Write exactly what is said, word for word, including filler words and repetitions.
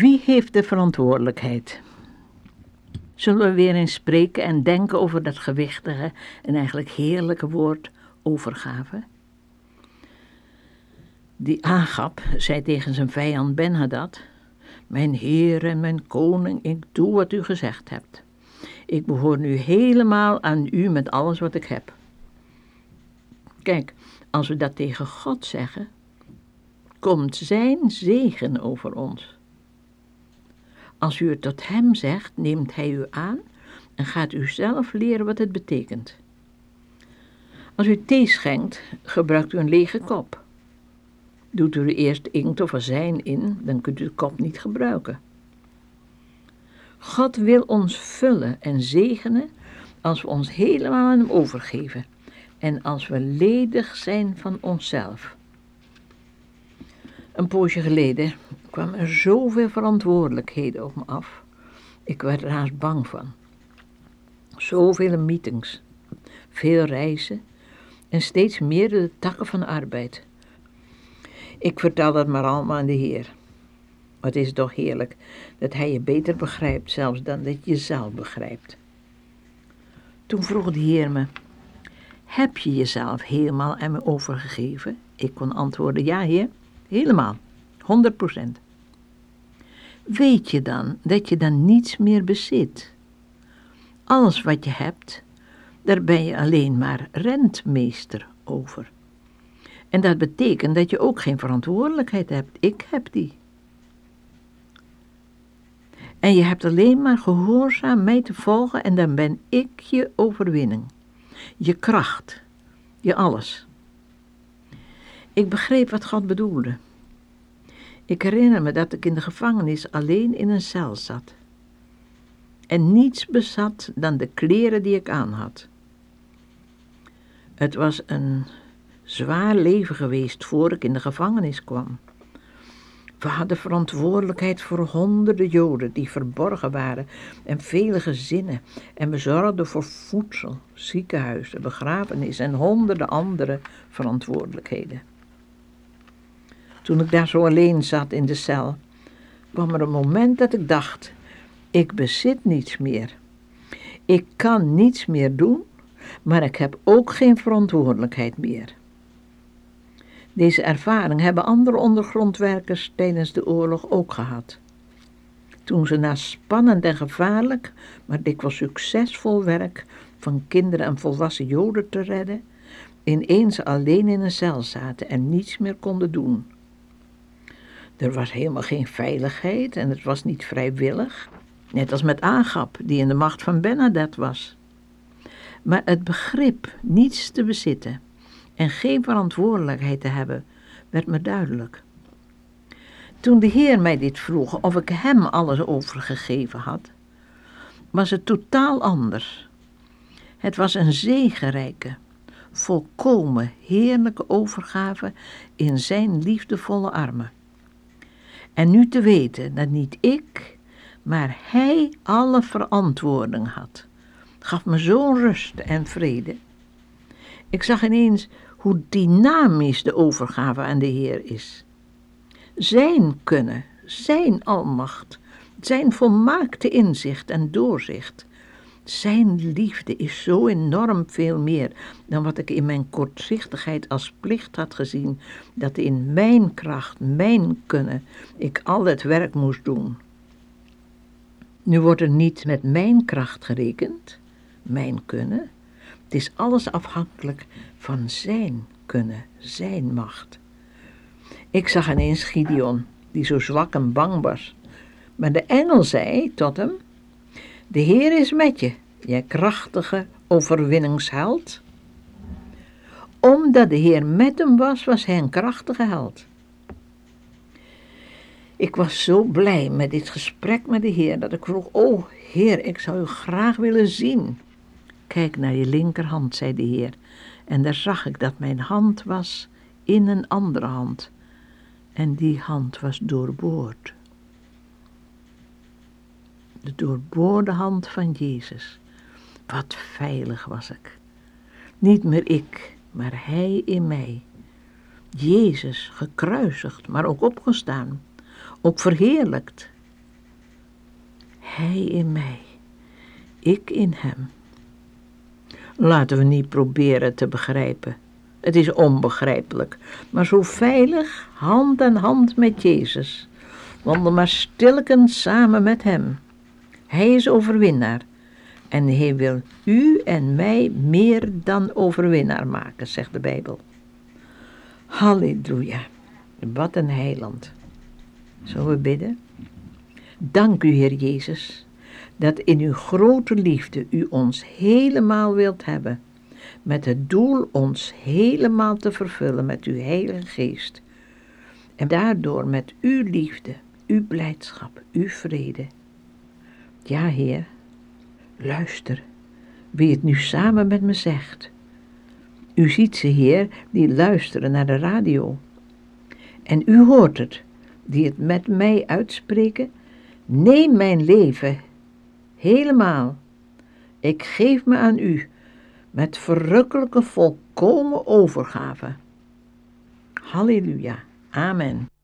Wie heeft de verantwoordelijkheid? Zullen we weer eens spreken en denken over dat gewichtige en eigenlijk heerlijke woord overgave? Die Agab zei tegen zijn vijand Ben-Hadad: mijn heer en mijn koning, ik doe wat u gezegd hebt. Ik behoor nu helemaal aan u met alles wat ik heb. Kijk, als we dat tegen God zeggen, komt zijn zegen over ons. Als u het tot hem zegt, neemt hij u aan en gaat u zelf leren wat het betekent. Als u thee schenkt, gebruikt u een lege kop. Doet u er eerst inkt of azijn in, dan kunt u de kop niet gebruiken. God wil ons vullen en zegenen als we ons helemaal aan hem overgeven en als we ledig zijn van onszelf. Een poosje geleden kwam er zoveel verantwoordelijkheden op me af. Ik werd er haast bang van. Zoveel meetings, veel reizen en steeds meer de takken van arbeid. Ik vertel dat maar allemaal aan de Heer. Het is toch heerlijk dat hij je beter begrijpt, zelfs dan dat je zelf begrijpt. Toen vroeg de Heer me: heb je jezelf helemaal aan me overgegeven? Ik kon antwoorden: ja, Heer, helemaal, honderd procent. Weet je dan dat je dan niets meer bezit? Alles wat je hebt, daar ben je alleen maar rentmeester over. En dat betekent dat je ook geen verantwoordelijkheid hebt. Ik heb die. En je hebt alleen maar gehoorzaam mij te volgen en dan ben ik je overwinning. Je kracht. Je alles. Ik begreep wat God bedoelde. Ik herinner me dat ik in de gevangenis alleen in een cel zat. En niets bezat dan de kleren die ik aan had. Het was een zwaar leven geweest voor ik in de gevangenis kwam. We hadden verantwoordelijkheid voor honderden Joden die verborgen waren en vele gezinnen en we zorgden voor voedsel, ziekenhuizen, begrafenis en honderden andere verantwoordelijkheden. Toen ik daar zo alleen zat in de cel, kwam er een moment dat ik dacht: ik bezit niets meer. Ik kan niets meer doen, maar ik heb ook geen verantwoordelijkheid meer. Deze ervaring hebben andere ondergrondwerkers tijdens de oorlog ook gehad. Toen ze na spannend en gevaarlijk, maar dikwijls succesvol werk van kinderen en volwassen Joden te redden, ineens alleen in een cel zaten en niets meer konden doen. Er was helemaal geen veiligheid en het was niet vrijwillig, net als met Agab die in de macht van Ben-Hadad was. Maar het begrip niets te bezitten en geen verantwoordelijkheid te hebben, werd me duidelijk. Toen de Heer mij dit vroeg, of ik hem alles overgegeven had, was het totaal anders. Het was een zegenrijke, volkomen heerlijke overgave in zijn liefdevolle armen. En nu te weten dat niet ik, maar hij alle verantwoording had, gaf me zo'n rust en vrede. Ik zag ineens hoe dynamisch de overgave aan de Heer is. Zijn kunnen, zijn almacht, zijn volmaakte inzicht en doorzicht. Zijn liefde is zo enorm veel meer dan wat ik in mijn kortzichtigheid als plicht had gezien, dat in mijn kracht, mijn kunnen, ik al het werk moest doen. Nu wordt er niet met mijn kracht gerekend, mijn kunnen. Het is alles afhankelijk van zijn kunnen, zijn macht. Ik zag ineens Gideon, die zo zwak en bang was. Maar de engel zei tot hem: de Heer is met je, jij krachtige overwinningsheld. Omdat de Heer met hem was, was hij een krachtige held. Ik was zo blij met dit gesprek met de Heer, dat ik vroeg: o Heer, ik zou u graag willen zien. Kijk naar je linkerhand, zei de Heer, en daar zag ik dat mijn hand was in een andere hand, en die hand was doorboord. De doorboorde hand van Jezus. Wat veilig was ik. Niet meer ik, maar hij in mij. Jezus gekruisigd, maar ook opgestaan, ook verheerlijkt, Hij in mij, ik in hem. Laten we niet proberen te begrijpen. Het is onbegrijpelijk, maar zo veilig, hand aan hand met Jezus. Wandel maar stilkens samen met hem. Hij is overwinnaar en hij wil u en mij meer dan overwinnaar maken, zegt de Bijbel. Halleluja, wat een heiland. Zullen we bidden? Dank u, Heer Jezus, dat in uw grote liefde u ons helemaal wilt hebben, met het doel ons helemaal te vervullen met uw Heilige Geest. En daardoor met uw liefde, uw blijdschap, uw vrede. Ja, Heer, luister, wie het nu samen met me zegt. U ziet ze, Heer, die luisteren naar de radio. En u hoort het, die het met mij uitspreken. Neem mijn leven, helemaal. Ik geef me aan u, met verrukkelijke volkomen overgave. Halleluja. Amen.